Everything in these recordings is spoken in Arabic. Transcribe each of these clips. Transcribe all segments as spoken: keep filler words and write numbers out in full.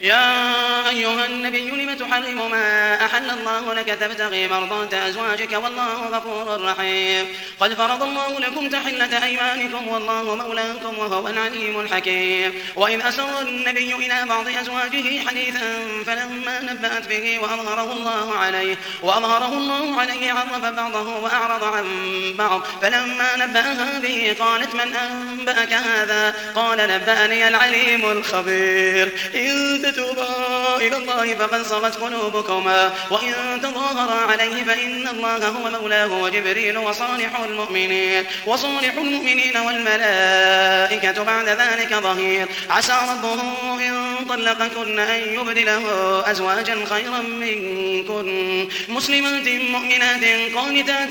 يا أيها النبي لم تحرم ما أحل الله لك تبتغي مرضات أزواجك والله غفور رحيم. قد فرض الله لكم تحلة أيمانكم والله مولاكم وهو العليم الحكيم. وإذ أسر النبي إلى بعض أزواجه حديثا فلما نبأت به وأظهره الله عليه وأظهره الله عليه عرف بعضه وأعرض عن بعض فلما نبأها به قالت من أنبأك هذا قال نبأني العليم الخبير. إن تتوبا إلى الله فقد صغت قلوبكما وإن تظاهرا عليه فإن الله هو مولاه وجبريل وصالح المؤمنين وصالح المؤمنين والملائكة بعد ذلك ظهير. عسى ربه إن طلقكن أن يبدله أزواجا خيرا منكن مسلمات مؤمنات قانتات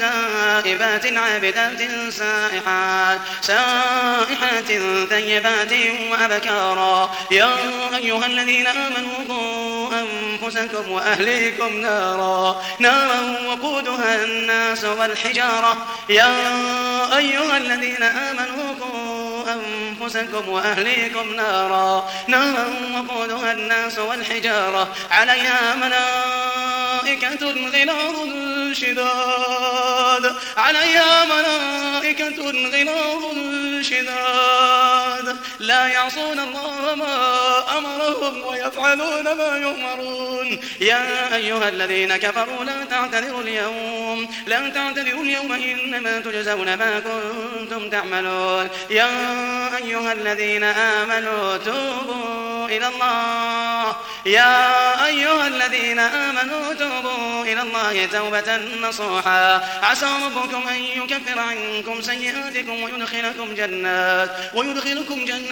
تائبات عابدات سائحات سائحات ثيبات وأبكارا. يا أيها الذين آمنوا قوا أنفسكم وأهليكم نارا نارا وقودها الناس والحجارة. يا أيها الذين آمنوا قوا أنفسكم وأهليكم نارا نارا وقودها الناس والحجارة عليها ملائكة غلاظ شداد عليها ملائكة غلاظ شداد لا يعصون الله ما أمرهم ويفعلون ما يؤمرون. يا أيها الذين كفروا لا تعتذروا اليوم لا تعتذروا اليوم إنما تجزون ما كنتم تعملون. يا أيها الذين آمنوا توبوا إلى الله يا أيها الذين آمنوا توبوا إلى الله توبة نصوحا. عسى ربكم أن يكفر عنكم سيئاتكم ويدخلكم جنات ويدخلكم جنات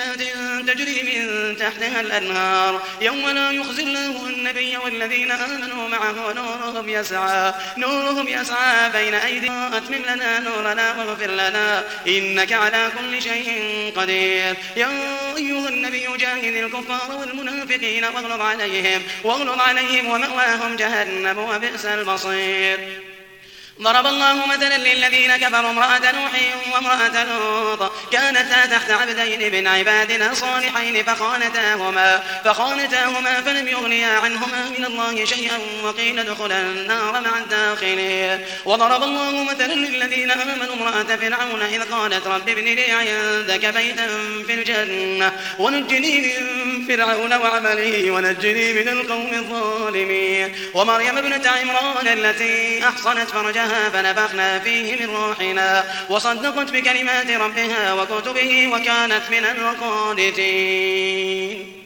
تجري من تحتها الأنهار يوم لا يخزي الله النبي والذين آمنوا معه نورهم يسعى نورهم يسعى بين أيديهم. أتمم لنا نورنا واغفر لنا إنك على كل شيء قدير. يا أيها النبي جاهد الكفار والمنافقين واغلظ عليهم واغلظ عليهم ومأواهم جهنم وبئس المصير. ضرب الله مثلا للذين كفروا امرأة نوح وامرأة لوط كانتا تحت عبدين من عبادنا صالحين فخانتاهما فخانتاهما فلم يغنيا عنهما من الله شيئا وقيل ادخلا النار مع الداخلين. وضرب الله مثلا للذين آمنوا امرأة فرعون إذ قالت رب ابن لي عندك بيتا في الجنة ونجني من فرعون وعمله ونجني من القوم الظالمين. ومريم ابنة عمران التي أحصنت فرجها فنفخنا فيه من روحنا وصدقت بكلمات ربها وكتبه وكانت من القانتين.